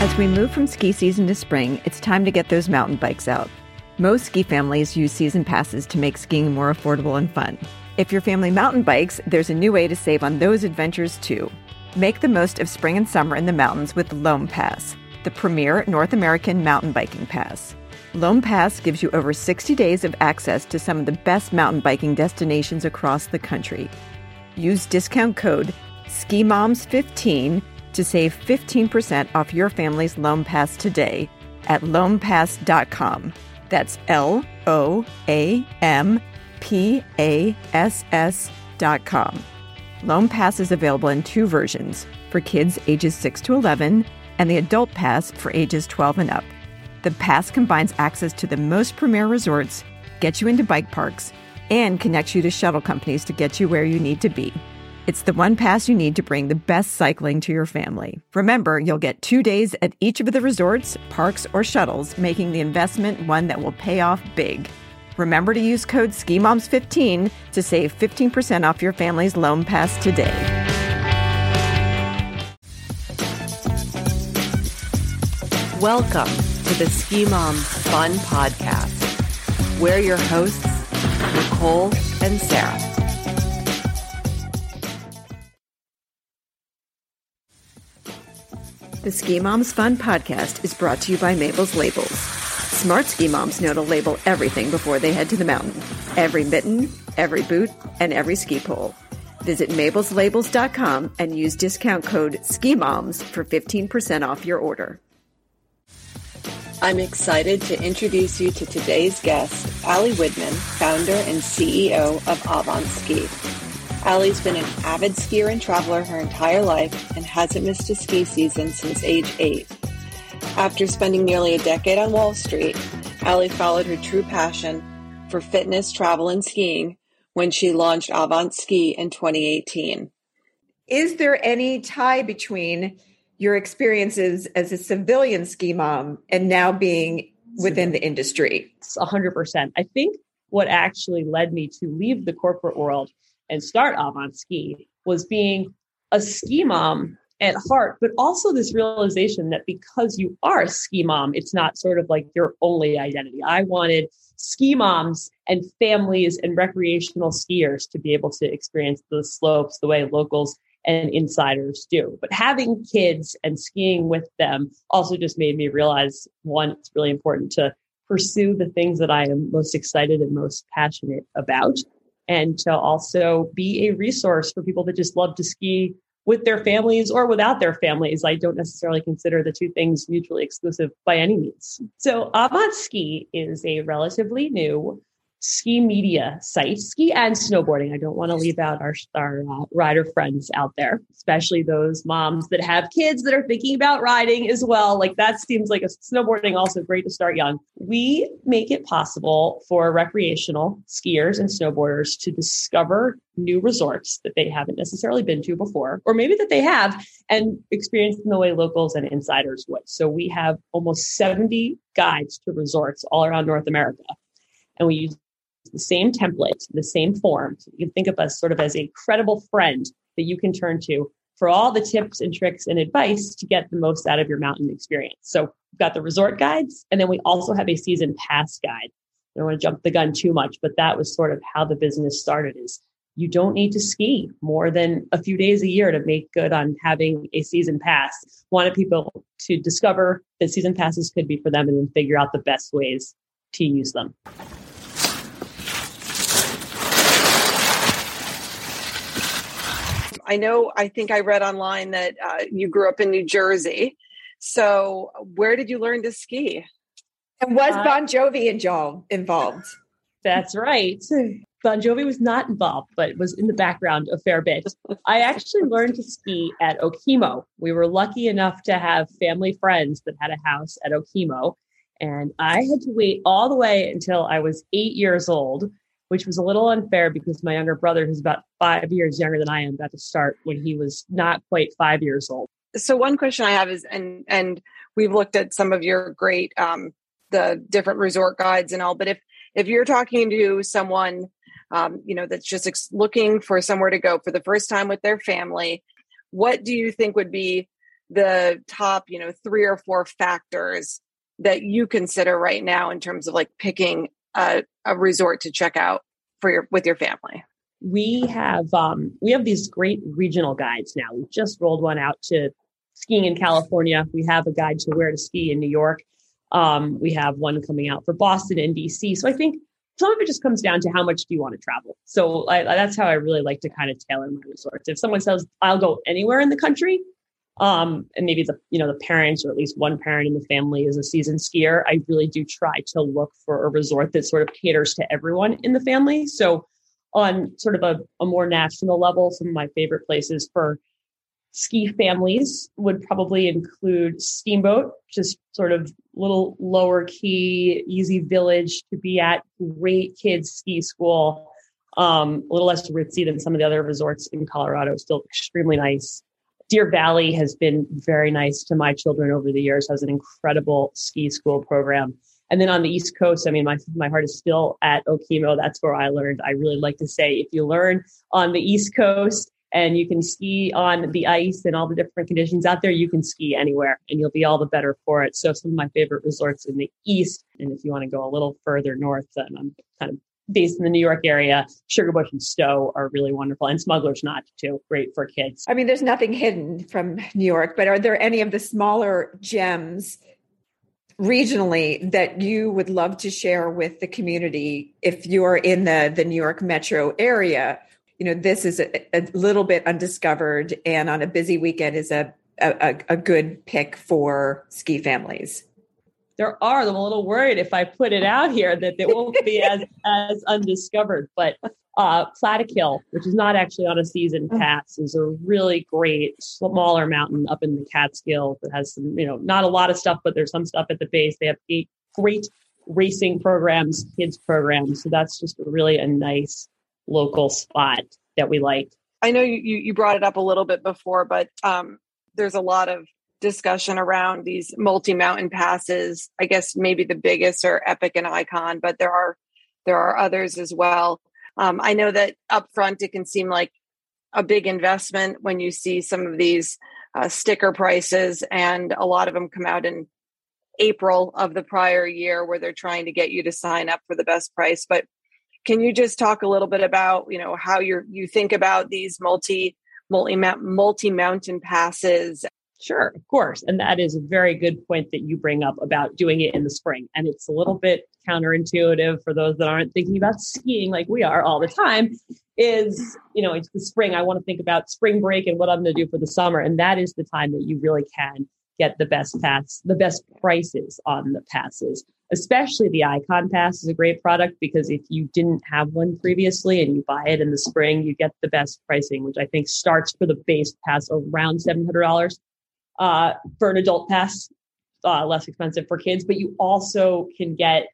As we move from ski season to spring, it's time to get those mountain bikes out. Most ski families use season passes to make skiing more affordable and fun. If your family mountain bikes, there's a new way to save on those adventures too. Make the most of spring and summer in the mountains with Loam Pass, the premier North American mountain biking pass. Loam Pass gives you over 60 days of access to some of the best mountain biking destinations across the country. Use discount code SkiMoms15 to save 15% off your family's Loam Pass today at LoamPass.com. That's LOAMPASS.com. Loam Pass is available in two versions, for kids ages 6 to 11 and the Adult Pass for ages 12 and up. The pass combines access to the most premier resorts, gets you into bike parks, and connects you to shuttle companies to get you where you need to be. It's the one pass you need to bring the best cycling to your family. Remember, you'll get 2 days at each of the resorts, parks, or shuttles, making the investment one that will pay off big. Remember to use code SKIMOMS15 to save 15% off your family's Loam Pass today. Welcome to the Ski Moms Fun Podcast. We're your hosts, Nicole and Sarah. The Ski Moms Fun Podcast is brought to you by Mabel's Labels. Smart ski moms know to label everything before they head to the mountain. Every mitten, every boot, and every ski pole. Visit mabelslabels.com and use discount code SKIMOMS for 15% off your order. I'm excited to introduce you to today's guest, Alli Widman, founder and CEO of Avant Ski. Alli's been an avid skier and traveler her entire life and hasn't missed a ski season since age 8. After spending nearly a decade on Wall Street, Alli followed her true passion for fitness, travel, and skiing when she launched Avant Ski in 2018. Is there any tie between your experiences as a civilian ski mom and now being within the industry? 100%. I think what actually led me to leave the corporate world and start Avant Ski was being a ski mom at heart, but also this realization that because you are a ski mom, it's not sort of like your only identity. I wanted ski moms and families and recreational skiers to be able to experience the slopes the way locals and insiders do. But having kids and skiing with them also just made me realize, one, it's really important to pursue the things that I am most excited and most passionate about, and to also be a resource for people that just love to ski with their families or without their families. I don't necessarily consider the two things mutually exclusive by any means. So Avant Ski is a relatively new ski media site, ski and snowboarding. I don't want to leave out our rider friends out there, especially those moms that have kids that are thinking about riding as well. Like that seems like a snowboarding, also great to start young. We make it possible for recreational skiers and snowboarders to discover new resorts that they haven't necessarily been to before, or maybe that they have, and experience them the way locals and insiders would. So we have almost 70 guides to resorts all around North America. And we use the same template, the same form. So you can think of us sort of as a credible friend that you can turn to for all the tips and tricks and advice to get the most out of your mountain experience. So we've got the resort guides, and then we also have a season pass guide. I don't want to jump the gun too much, but that was sort of how the business started. Is you don't need to ski more than a few days a year to make good on having a season pass. Wanted people to discover that season passes could be for them and then figure out the best ways to use them. I think I read online that you grew up in New Jersey. So where did you learn to ski? And was Bon Jovi involved? That's right. Bon Jovi was not involved, but was in the background a fair bit. I actually learned to ski at Okemo. We were lucky enough to have family friends that had a house at Okemo. And I had to wait all the way until I was 8 years old, which was a little unfair because my younger brother, who's about 5 years younger than I am, got to start when he was not quite 5 years old. So one question I have is, and we've looked at some of your great, the different resort guides and all, but if you're talking to someone, that's just looking for somewhere to go for the first time with their family, what do you think would be the top, you know, 3 or 4 factors that you consider right now in terms of like picking a resort to check out for with your family? We have these great regional guides now. We've just rolled one out to skiing in California. We have a guide to where to ski in New York. We have one coming out for Boston and DC. So I think some of it just comes down to how much do you want to travel. So that's how I really like to kind of tailor my resorts. If someone says I'll go anywhere in the country, and maybe the parents or at least one parent in the family is a seasoned skier, I really do try to look for a resort that sort of caters to everyone in the family. So on sort of a more national level, some of my favorite places for ski families would probably include Steamboat, just sort of little lower key, easy village to be at, great kids ski school, a little less ritzy than some of the other resorts in Colorado, still extremely nice. Deer Valley has been very nice to my children over the years, has an incredible ski school program. And then on the East Coast, I mean, my heart is still at Okemo. That's where I learned. I really like to say, if you learn on the East Coast and you can ski on the ice and all the different conditions out there, you can ski anywhere and you'll be all the better for it. So some of my favorite resorts in the East. And if you want to go a little further north, then I'm kind of based in the New York area, Sugarbush and Stowe are really wonderful. And Smugglers' Notch too, great for kids. I mean, there's nothing hidden from New York, but are there any of the smaller gems regionally that you would love to share with the community? If you're in the New York metro area, you know, this is a little bit undiscovered, and on a busy weekend is a good pick for ski families. There are. I'm a little worried if I put it out here that it won't be as undiscovered, but Plattekill, which is not actually on a season pass, is a really great smaller mountain up in the Catskills that has some, you know, not a lot of stuff, but there's some stuff at the base. They have 8 great racing programs, kids programs. So that's just really a nice local spot that we like. I know you brought it up a little bit before, but there's a lot of discussion around these multi-mountain passes. I guess maybe the biggest are Epic and Ikon, but there are others as well. I know that up front, it can seem like a big investment when you see some of these sticker prices, and a lot of them come out in April of the prior year where they're trying to get you to sign up for the best price. But can you just talk a little bit about, you know, how you think about these multi-mountain passes? Sure, of course. And that is a very good point that you bring up about doing it in the spring. And it's a little bit counterintuitive for those that aren't thinking about skiing like we are all the time, is, you know, it's the spring. I want to think about spring break and what I'm going to do for the summer. And that is the time that you really can get the best pass, the best prices on the passes, especially the Ikon Pass is a great product, because if you didn't have one previously and you buy it in the spring, you get the best pricing, which I think starts for the base pass around $700. For an adult pass, less expensive for kids, but you also can get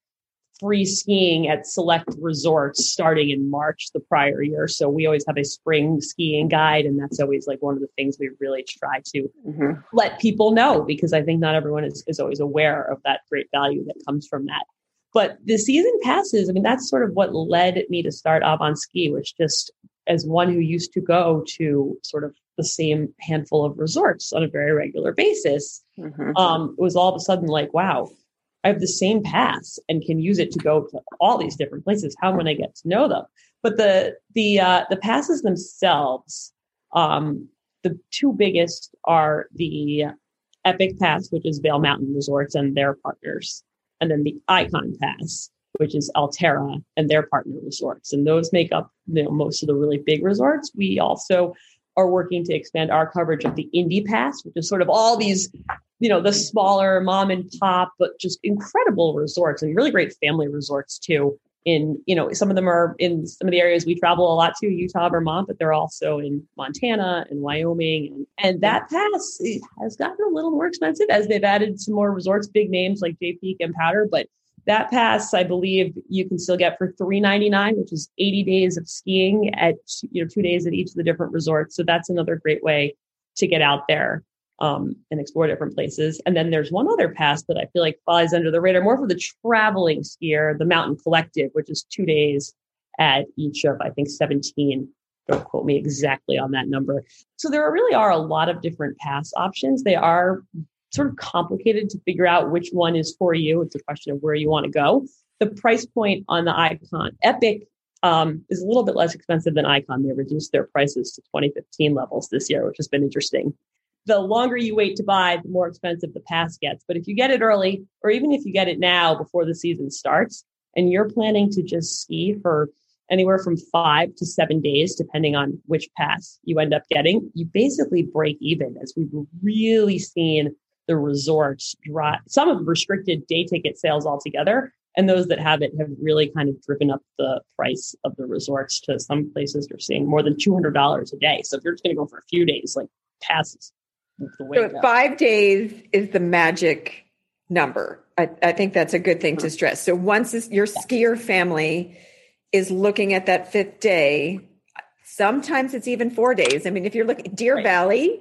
free skiing at select resorts starting in March the prior year. So we always have a spring skiing guide, and that's always like one of the things we really try to let people know, because I think not everyone is always aware of that great value that comes from that. But the season passes, I mean, that's sort of what led me to start Avant Ski, which just as one who used to go to sort of the same handful of resorts on a very regular basis, it was all of a sudden like, wow, I have the same pass and can use it to go to all these different places. How am I going to get to know them? But the passes themselves, the two biggest are the Epic Pass, which is Vail Mountain Resorts and their partners, and then the Ikon Pass, which is Alterra and their partner resorts. And those make up, you know, most of the really big resorts. We also are working to expand our coverage of the Indie Pass, which is sort of all these, you know, the smaller mom and pop, but just incredible resorts and really great family resorts too. In, you know, some of them are in some of the areas we travel a lot to, Utah, Vermont, but they're also in Montana and Wyoming. And that pass has gotten a little more expensive as they've added some more resorts, big names like Jay Peak and Powder. But that pass, I believe, you can still get for $3.99, which is 80 days of skiing at, you know, 2 days at each of the different resorts. So that's another great way to get out there and explore different places. And then there's one other pass that I feel like flies under the radar more for the traveling skier, the Mountain Collective, which is 2 days at each of, I think, 17 Don't quote me exactly on that number. So there really are a lot of different pass options. They are sort of complicated to figure out which one is for you. It's a question of where you want to go. The price point on the Ikon Epic is a little bit less expensive than Ikon. They reduced their prices to 2015 levels this year, which has been interesting. The longer you wait to buy, the more expensive the pass gets. But if you get it early, or even if you get it now before the season starts, and you're planning to just ski for anywhere from 5 to 7 days, depending on which pass you end up getting, you basically break even, as we've really seen the resorts drop. Some have restricted day ticket sales altogether, and those that have it have really kind of driven up the price of the resorts. To some places, you're seeing more than $200 a day. So if you're just going to go for a few days, like passes the way so to 5 days is the magic number. I think that's a good thing to stress. So once your skier family is looking at that fifth day, sometimes it's even 4 days. I mean, if you're looking at Deer Valley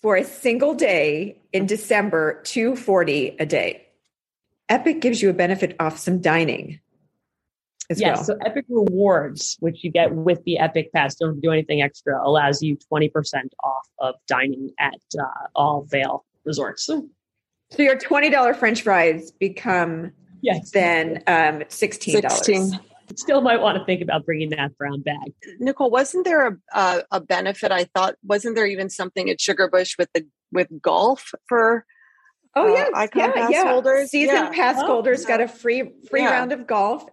for a single day in December, $240 a day. Epic gives you a benefit off some dining as well. So Epic Rewards, which you get with the Epic Pass, don't do anything extra, allows you 20% off of dining at all Vail resorts. So your $20 French fries become then $16. Still might want to think about bringing that brown bag. Nicole, wasn't there a benefit? I thought, wasn't there even something at Sugarbush with golf for Ikon Pass holders? Season pass holders got a free round of golf.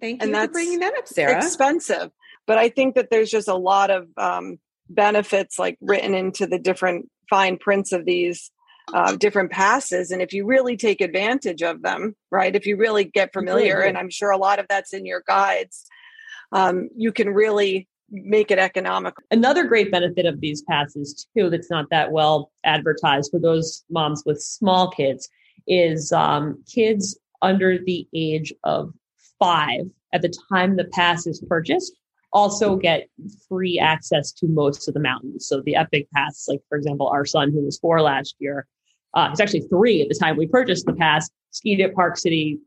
Thank you for bringing that up, Sarah. Expensive, but I think that there's just a lot of benefits like written into the different fine prints of these different passes. And if you really take advantage of them, right, if you really get familiar, and I'm sure a lot of that's in your guides, you can really make it economical. Another great benefit of these passes too, that's not that well advertised for those moms with small kids, is kids under the age of 5 at the time the pass is purchased also get free access to most of the mountains. So the Epic Pass, like for example, our son who was 4 last year, it's actually 3 at the time we purchased the pass, skied at Park City,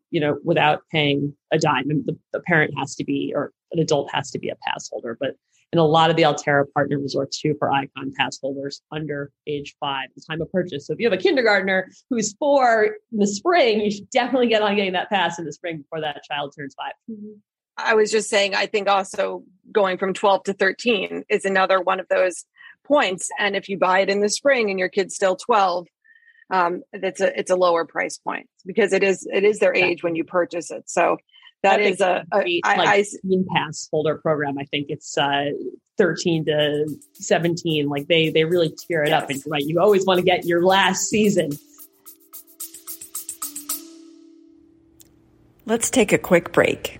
without paying a dime. And the parent has to be, or an adult has to be a pass holder. But in a lot of the Alterra partner resorts too, for Ikon pass holders under age 5 at the time of purchase. So if you have a kindergartner who's 4 in the spring, you should definitely get on getting that pass in the spring before that child turns 5. Mm-hmm. I was just saying, I think also going from 12 to 13 is another one of those points. And if you buy it in the spring and your kid's still 12, it's a lower price point because it is their age when you purchase it. So that is a Steam Pass holder program. I think it's 13 to 17. Like they really tear it up, and right, you always want to get your last season. Let's take a quick break.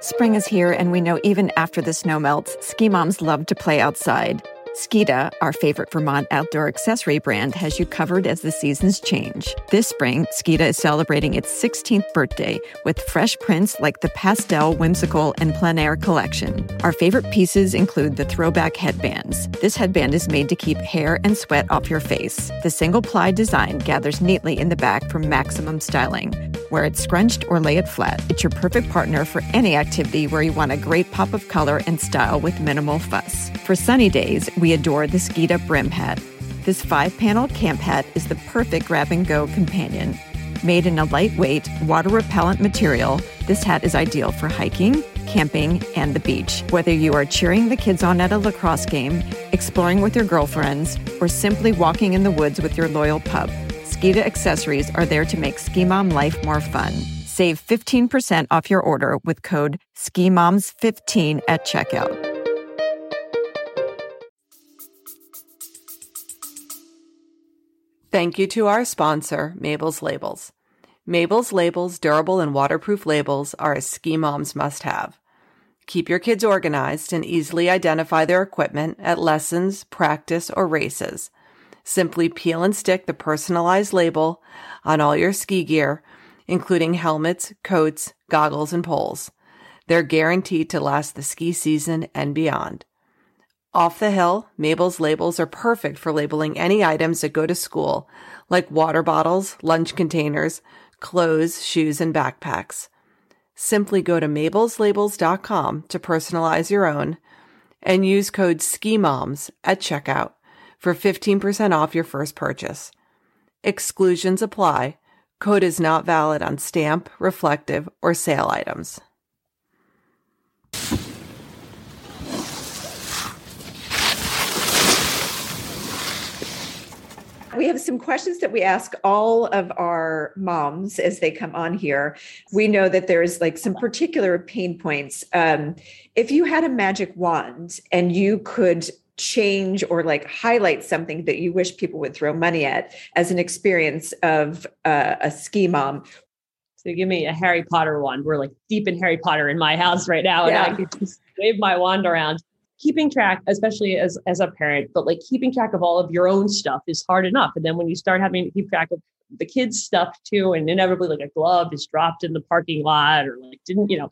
Spring is here, and we know even after the snow melts, ski moms love to play outside. Skida, our favorite Vermont outdoor accessory brand, has you covered as the seasons change. This spring, Skida is celebrating its 16th birthday with fresh prints like the Pastel, Whimsical, and Plein Air collection. Our favorite pieces include the throwback headbands. This headband is made to keep hair and sweat off your face. The single-ply design gathers neatly in the back for maximum styling. Wear it scrunched or lay it flat, it's your perfect partner for any activity where you want a great pop of color and style with minimal fuss. For sunny days, we adore the Skida brim hat. This 5-paneled camp hat is the perfect grab-and-go companion. Made in a lightweight, water-repellent material, this hat is ideal for hiking, camping, and the beach. Whether you are cheering the kids on at a lacrosse game, exploring with your girlfriends, or simply walking in the woods with your loyal pup, Skida accessories are there to make Ski Mom life more fun. Save 15% off your order with code SKIMOMS15 at checkout. Thank you to our sponsor, Mabel's Labels. Mabel's Labels durable and waterproof labels are a ski mom's must-have. Keep your kids organized and easily identify their equipment at lessons, practice, or races. Simply peel and stick the personalized label on all your ski gear, including helmets, coats, goggles, and poles. They're guaranteed to last the ski season and beyond. Off the hill, Mabel's Labels are perfect for labeling any items that go to school, like water bottles, lunch containers, clothes, shoes, and backpacks. Simply go to mabelslabels.com to personalize your own and use code SKIMOMS at checkout for 15% off your first purchase. Exclusions apply. Code is not valid on stamp, reflective, or sale items. We have some questions that we ask all of our moms as they come on here. We know that there's like some particular pain points. If you had a magic wand and you could change or like highlight something that you wish people would throw money at as an experience of a ski mom. So give me a Harry Potter wand. We're like deep in Harry Potter in my house right now. Yeah. And I could just wave my wand around. Keeping track, especially as a parent, but like keeping track of all of your own stuff is hard enough. And then when you start having to keep track of the kids' stuff too, and inevitably like a glove is dropped in the parking lot or like didn't, you know,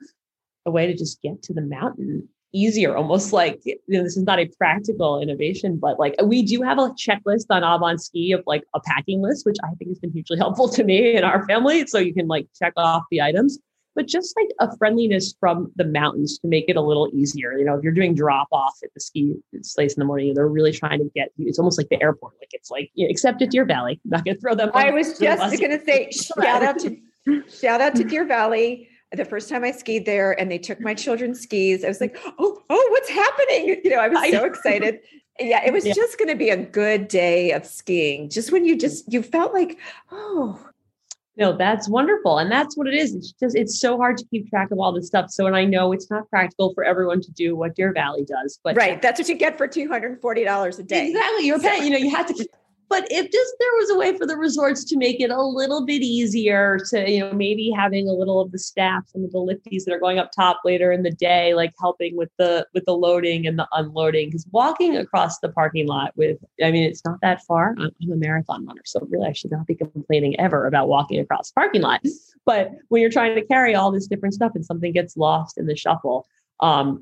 a way to just get to the mountain easier, almost like, you know, this is not a practical innovation, but like we do have a checklist on Avant Ski of like a packing list, which I think has been hugely helpful to me and our family. So you can like check off the items. But just like a friendliness from the mountains to make it a little easier. You know, if you're doing drop off at the ski place in the morning, they're really trying to get you. It's almost like the airport. Like it's like, you know, except at Deer Valley, I'm not going to throw them. I was just going to say, shout out to Deer Valley. The first time I skied there and they took my children's skis, I was like, oh, what's happening? You know, I was so excited. Yeah, it was just going to be a good day of skiing. Just when you felt like, oh. No, that's wonderful. And that's what it is. It's so hard to keep track of all this stuff. So, and I know it's not practical for everyone to do what Deer Valley does, but right. That's what you get for $240 a day. Exactly. You're paying, you know, you have to, but if just there was a way for the resorts to make it a little bit easier to, you know, maybe having a little of the staff, some of the lifties that are going up top later in the day, like helping with the loading and the unloading, because walking across the parking lot it's not that far. I'm a marathon runner, so really I should not be complaining ever about walking across the parking lot. But when you're trying to carry all this different stuff and something gets lost in the shuffle,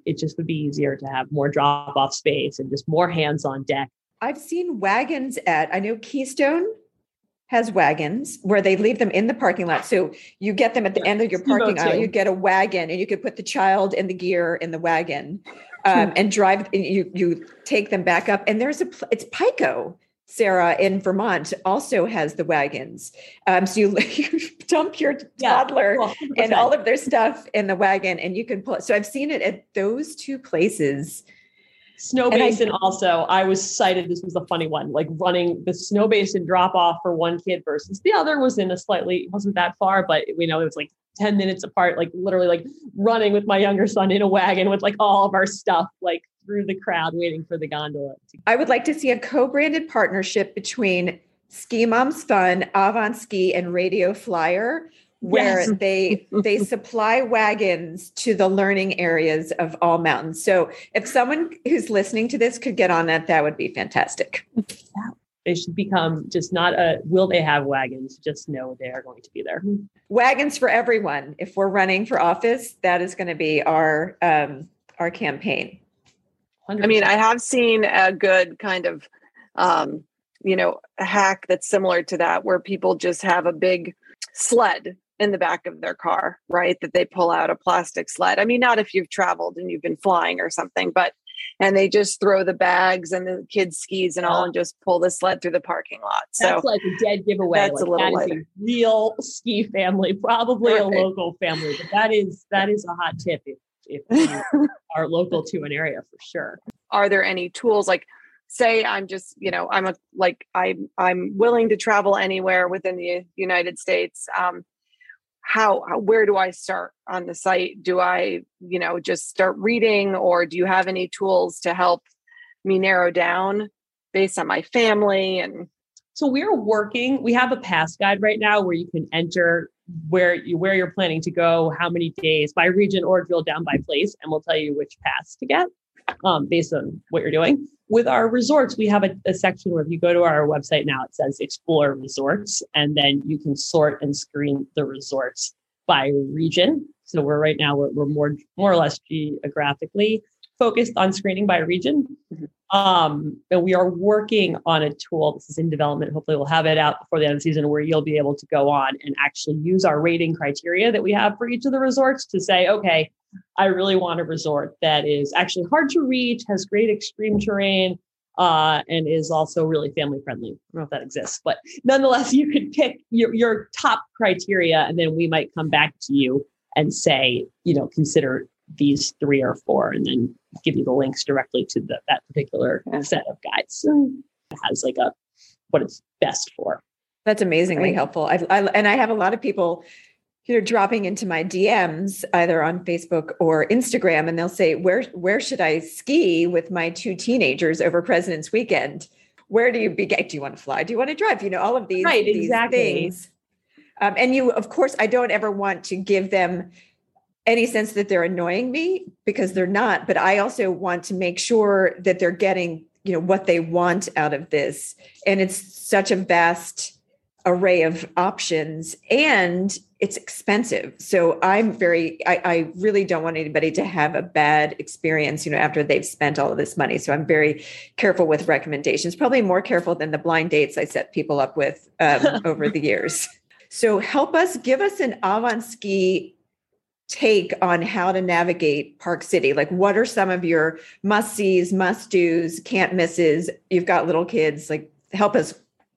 it just would be easier to have more drop off space and just more hands on deck. I've seen wagons I know Keystone has wagons where they leave them in the parking lot. So you get them at the end of your parking aisle, you get a wagon and you could put the child and the gear in the wagon and drive, and you take them back up. And it's Pico, Sarah, in Vermont also has the wagons. So you dump your toddler and all of their stuff in the wagon and you can pull it. So I've seen it at those two places. Snow Basin also, I was cited, this was a funny one, like running the Snow Basin drop off for one kid versus the other was wasn't that far, but we know it was like 10 minutes apart, like literally like running with my younger son in a wagon with like all of our stuff, like through the crowd waiting for the gondola. I would like to see a co-branded partnership between Ski Moms Fun, Avant Ski, and Radio Flyer, where they supply wagons to the learning areas of all mountains. So if someone who's listening to this could get on that would be fantastic. It should become just not will they have wagons? Just know they are going to be there. Wagons for everyone. If we're running for office, that is going to be our campaign. 100%. I mean, I have seen a good kind of, a hack that's similar to that where people just have a big sled in the back of their car, right? That they pull out a plastic sled. I mean, not if you've traveled and you've been flying or something, and they just throw the bags and the kids' skis and all and just pull the sled through the parking lot. So that's like a dead giveaway. That's like, a little that is a real ski family, probably right. A local family. But that is a hot tip if you are local to an area for sure. Are there any tools like say I'm willing to travel anywhere within the United States. Where do I start on the site? Do I, just start reading, or do you have any tools to help me narrow down based on my family? And so we have a pass guide right now where you can enter where you're planning to go, how many days by region or drill down by place. And we'll tell you which pass to get based on what you're doing. With our resorts, we have a section where if you go to our website now, it says Explore Resorts, and then you can sort and screen the resorts by region. So we're more or less geographically focused on screening by region. Mm-hmm. And we are working on a tool. This is in development. Hopefully we'll have it out before the end of the season where you'll be able to go on and actually use our rating criteria that we have for each of the resorts to say, okay, I really want a resort that is actually hard to reach, has great extreme terrain, and is also really family friendly. I don't know if that exists, but nonetheless, you could pick your top criteria, and then we might come back to you and say, you know, consider these three or four, and then give you the links directly to that particular set of guides. And it has like what it's best for. That's amazingly helpful. I have a lot of people, you know, dropping into my DMs either on Facebook or Instagram, and they'll say, where should I ski with my two teenagers over President's Weekend? Where do you begin? Do you want to fly? Do you want to drive? You know, all of these, things. And you, of course, I don't ever want to give them any sense that they're annoying me, because they're not, but I also want to make sure that they're getting, you know, what they want out of this. And it's such a vast array of options, and it's expensive. So I really don't want anybody to have a bad experience, you know, after they've spent all of this money. So I'm very careful with recommendations, probably more careful than the blind dates I set people up with over the years. So give us an Avant Ski take on how to navigate Park City. Like, what are some of your must-sees, must-dos, can't misses? You've got little kids. Like, help us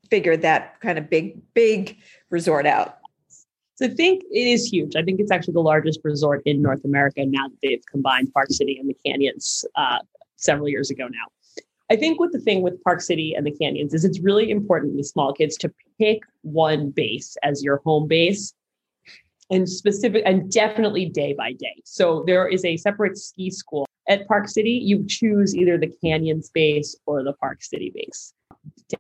figure that kind of big resort out. So I think it is huge. I think it's actually the largest resort in North America now that they've combined Park City and the Canyons several years ago now. I think what the thing with Park City and the Canyons is, it's really important with small kids to pick one base as your home base. And specific, and definitely day by day. So there is a separate ski school at Park City. You choose either the Canyons base or the Park City base.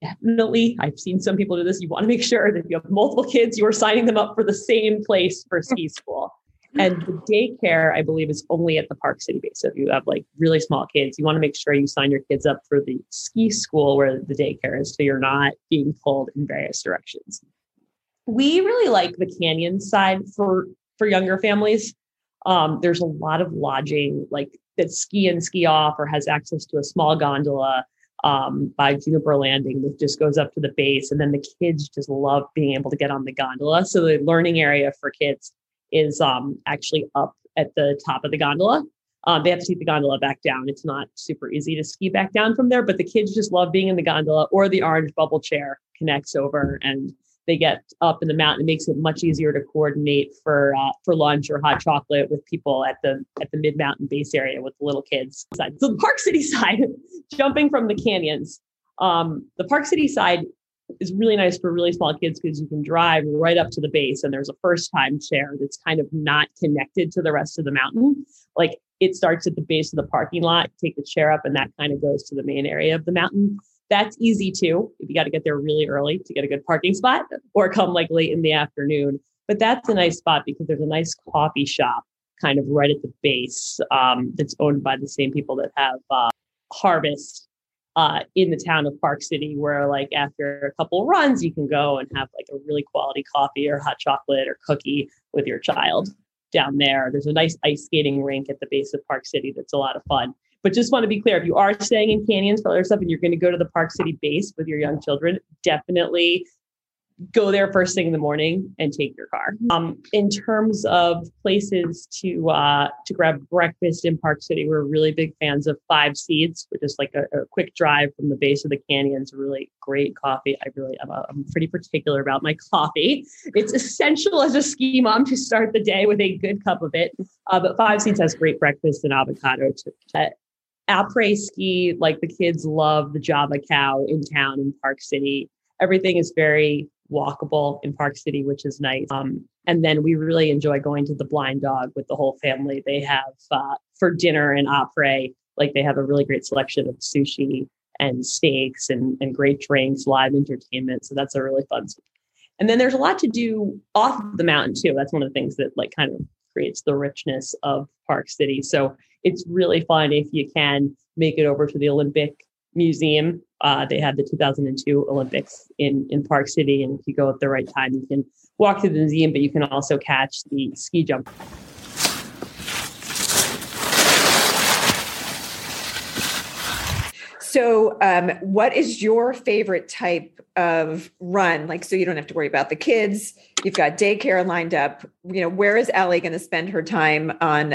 Definitely, I've seen some people do this. You want to make sure that if you have multiple kids, you are signing them up for the same place for ski school. And the daycare, I believe, is only at the Park City base. So if you have like really small kids, you want to make sure you sign your kids up for the ski school where the daycare is, so you're not being pulled in various directions. We really like the Canyon side for younger families. There's a lot of lodging like that ski and ski off, or has access to a small gondola by Juniper Landing that just goes up to the base. And then the kids just love being able to get on the gondola. So the learning area for kids is actually up at the top of the gondola. They have to take the gondola back down. It's not super easy to ski back down from there, but the kids just love being in the gondola, or the orange bubble chair connects over and they get up in the mountain. It makes it much easier to coordinate for lunch or hot chocolate with people at the mid-mountain base area with the little kids. So the Park City side, jumping from the Canyons, the Park City side is really nice for really small kids because you can drive right up to the base, and there's a first-time chair that's kind of not connected to the rest of the mountain. Like, it starts at the base of the parking lot, take the chair up, and that kind of goes to the main area of the mountain. That's easy too, if you got to get there really early to get a good parking spot, or come like late in the afternoon. But that's a nice spot because there's a nice coffee shop kind of right at the base that's owned by the same people that have Harvest in the town of Park City, where like after a couple runs, you can go and have like a really quality coffee or hot chocolate or cookie with your child down there. There's a nice ice skating rink at the base of Park City that's a lot of fun. But just want to be clear, if you are staying in Canyons for other stuff and you're going to go to the Park City base with your young children, definitely go there first thing in the morning and take your car. In terms of places to grab breakfast in Park City, we're really big fans of Five Seeds, which is like a quick drive from the base of the Canyons. Really great coffee. I'm pretty particular about my coffee. It's essential as a ski mom to start the day with a good cup of it. But Five Seeds has great breakfast and avocado Après ski, like the kids love the Java Cow in town in Park City. Everything is very walkable in Park City, which is nice. And then we really enjoy going to the Blind Dog with the whole family. They have for dinner and après, like they have a really great selection of sushi and steaks and great drinks, live entertainment. So that's a really fun spot. And then there's a lot to do off the mountain too. That's one of the things that like kind of creates the richness of Park City. So it's really fun if you can make it over to the Olympic Museum. They had the 2002 Olympics in Park City, and if you go at the right time, you can walk to the museum, but you can also catch the ski jump. So what is your favorite type of run? Like, so you don't have to worry about the kids. You've got daycare lined up. You know, where is Alli going to spend her time on,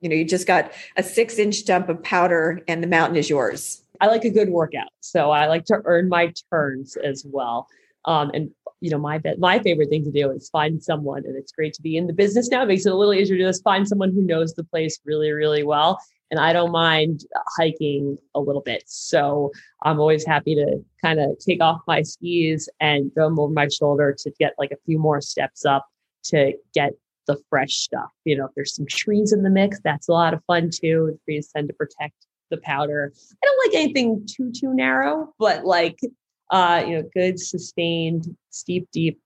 you just got a 6-inch dump of powder and the mountain is yours. I like a good workout. So I like to earn my turns as well. And you know, my favorite thing to do is find someone, and it's great to be in the business now. It makes it a little easier to just find someone who knows the place really, really well. And I don't mind hiking a little bit. So I'm always happy to kind of take off my skis and throw them over my shoulder to get like a few more steps up to get the fresh stuff. You know, if there's some trees in the mix, that's a lot of fun too. The trees tend to protect the powder. I don't like anything too narrow, but like, good, sustained, steep, deep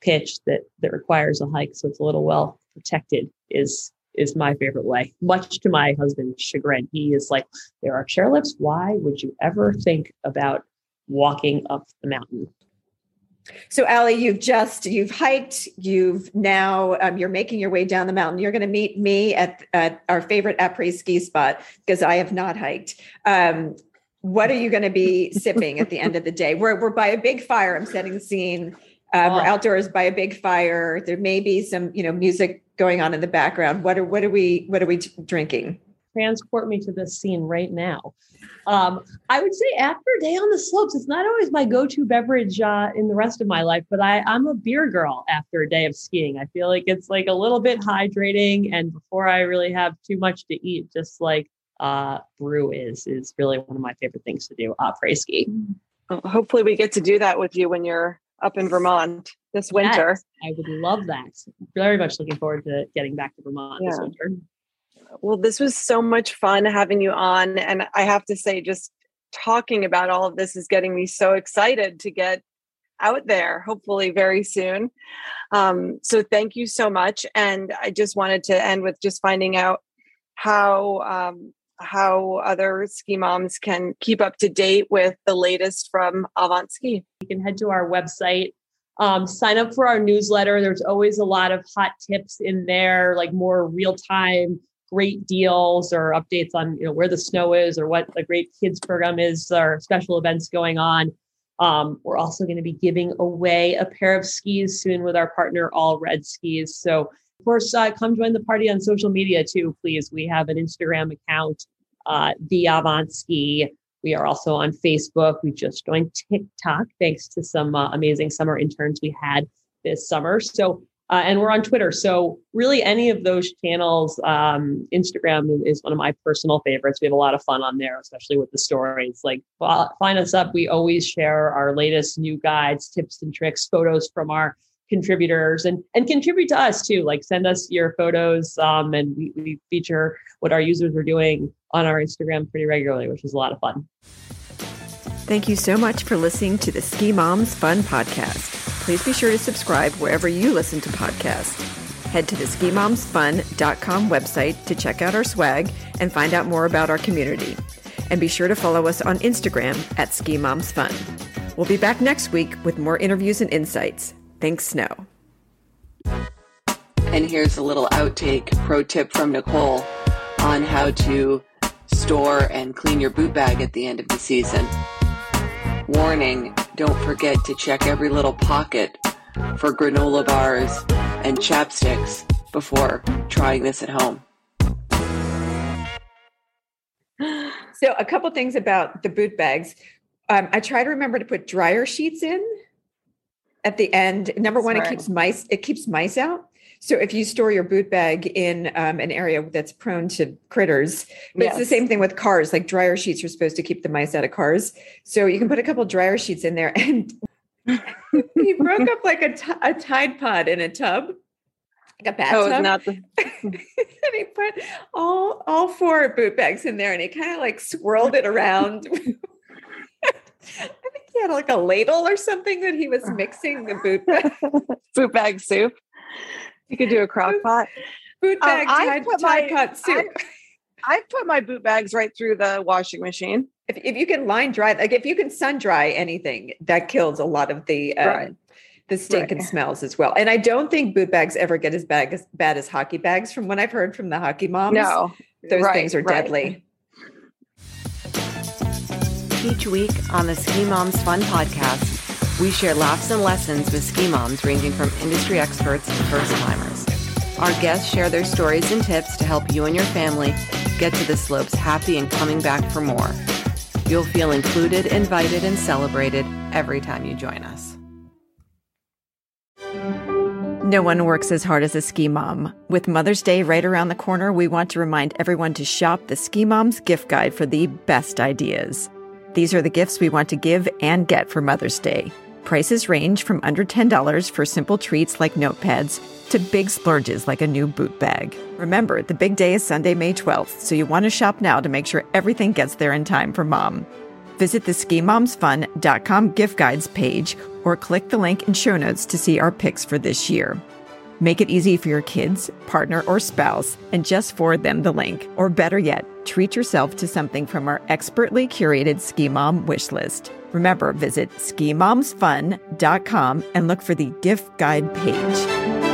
pitch that requires a hike. So it's a little well protected is my favorite way, much to my husband's chagrin. He is like, there are chairlifts. Why would you ever think about walking up the mountain? So Alli, you've hiked, you've now, you're making your way down the mountain. You're going to meet me at our favorite après ski spot because I have not hiked. What are you going to be sipping at the end of the day? We're by a big fire. I'm setting the scene. We're outdoors by a big fire. There may be some, music going on in the background. What are we drinking? Transport me to this scene right now. I would say after a day on the slopes, it's not always my go-to beverage in the rest of my life, but I'm a beer girl after a day of skiing. I feel like it's like a little bit hydrating, and before I really have too much to eat, just like brew is really one of my favorite things to do après ski. Well, hopefully we get to do that with you when you're up in Vermont this winter. Yes, I would love that. Very much looking forward to getting back to Vermont this winter. Well, this was so much fun having you on. And I have to say, just talking about all of this is getting me so excited to get out there, hopefully very soon. So thank you so much. And I just wanted to end with just finding out how other ski moms can keep up to date with the latest from Avant Ski. You can head to our website, sign up for our newsletter. There's always a lot of hot tips in there, like more real-time great deals or updates on where the snow is or what a great kids program is or special events going on. We're also going to be giving away a pair of skis soon with our partner, All Red Skis. So of course, come join the party on social media too, please. We have an Instagram account, The Avant Ski. We are also on Facebook. We just joined TikTok thanks to some amazing summer interns we had this summer. So, and we're on Twitter. So really any of those channels, Instagram is one of my personal favorites. We have a lot of fun on there, especially with the stories. Like, find us up. We always share our latest new guides, tips and tricks, photos from our contributors and contribute to us too. Like, send us your photos and we feature what our users are doing on our Instagram pretty regularly, which is a lot of fun. Thank you so much for listening to the Ski Moms Fun Podcast. Please be sure to subscribe wherever you listen to podcasts. Head to the SkiMomsFun.com website to check out our swag and find out more about our community. And be sure to follow us on Instagram at SkiMomsFun. We'll be back next week with more interviews and insights. Thanks, Snow. And here's a little outtake pro tip from Nicole on how to store and clean your boot bag at the end of the season. Warning, don't forget to check every little pocket for granola bars and chapsticks before trying this at home. So a couple things about the boot bags. I try to remember to put dryer sheets in at the end. Number one, it keeps mice out. So if you store your boot bag in an area that's prone to critters, but It's the same thing with cars, like dryer sheets are supposed to keep the mice out of cars. So you can put a couple of dryer sheets in there, and he broke up like a Tide Pod in a tub, like a bathtub. Oh, not the... And he put all four boot bags in there, and he kind of like swirled it around. He had like a ladle or something that he was mixing the boot bag soup. You could do a crock pot. Boot bag Tide Pod soup. I've put my boot bags right through the washing machine. If you can line dry, like if you can sun dry anything, that kills a lot of the stink and smells as well. And I don't think boot bags ever get as bad as hockey bags. From what I've heard from the hockey moms, those things are deadly. Each week on the Ski Moms Fun podcast, we share laughs and lessons with ski moms ranging from industry experts to first climbers. Our guests share their stories and tips to help you and your family get to the slopes happy and coming back for more. You'll feel included, invited, and celebrated every time you join us. No one works as hard as a ski mom. With Mother's Day right around the corner, we want to remind everyone to shop the Ski Moms Gift Guide for the best ideas. These are the gifts we want to give and get for Mother's Day. Prices range from under $10 for simple treats like notepads to big splurges like a new boot bag. Remember, the big day is Sunday, May 12th, so you want to shop now to make sure everything gets there in time for Mom. Visit the SkiMomsFun.com gift guides page or click the link in show notes to see our picks for this year. Make it easy for your kids, partner, or spouse and just forward them the link. Or better yet, treat yourself to something from our expertly curated Ski Mom wish list. Remember, visit SkiMomsFun.com and look for the gift guide page.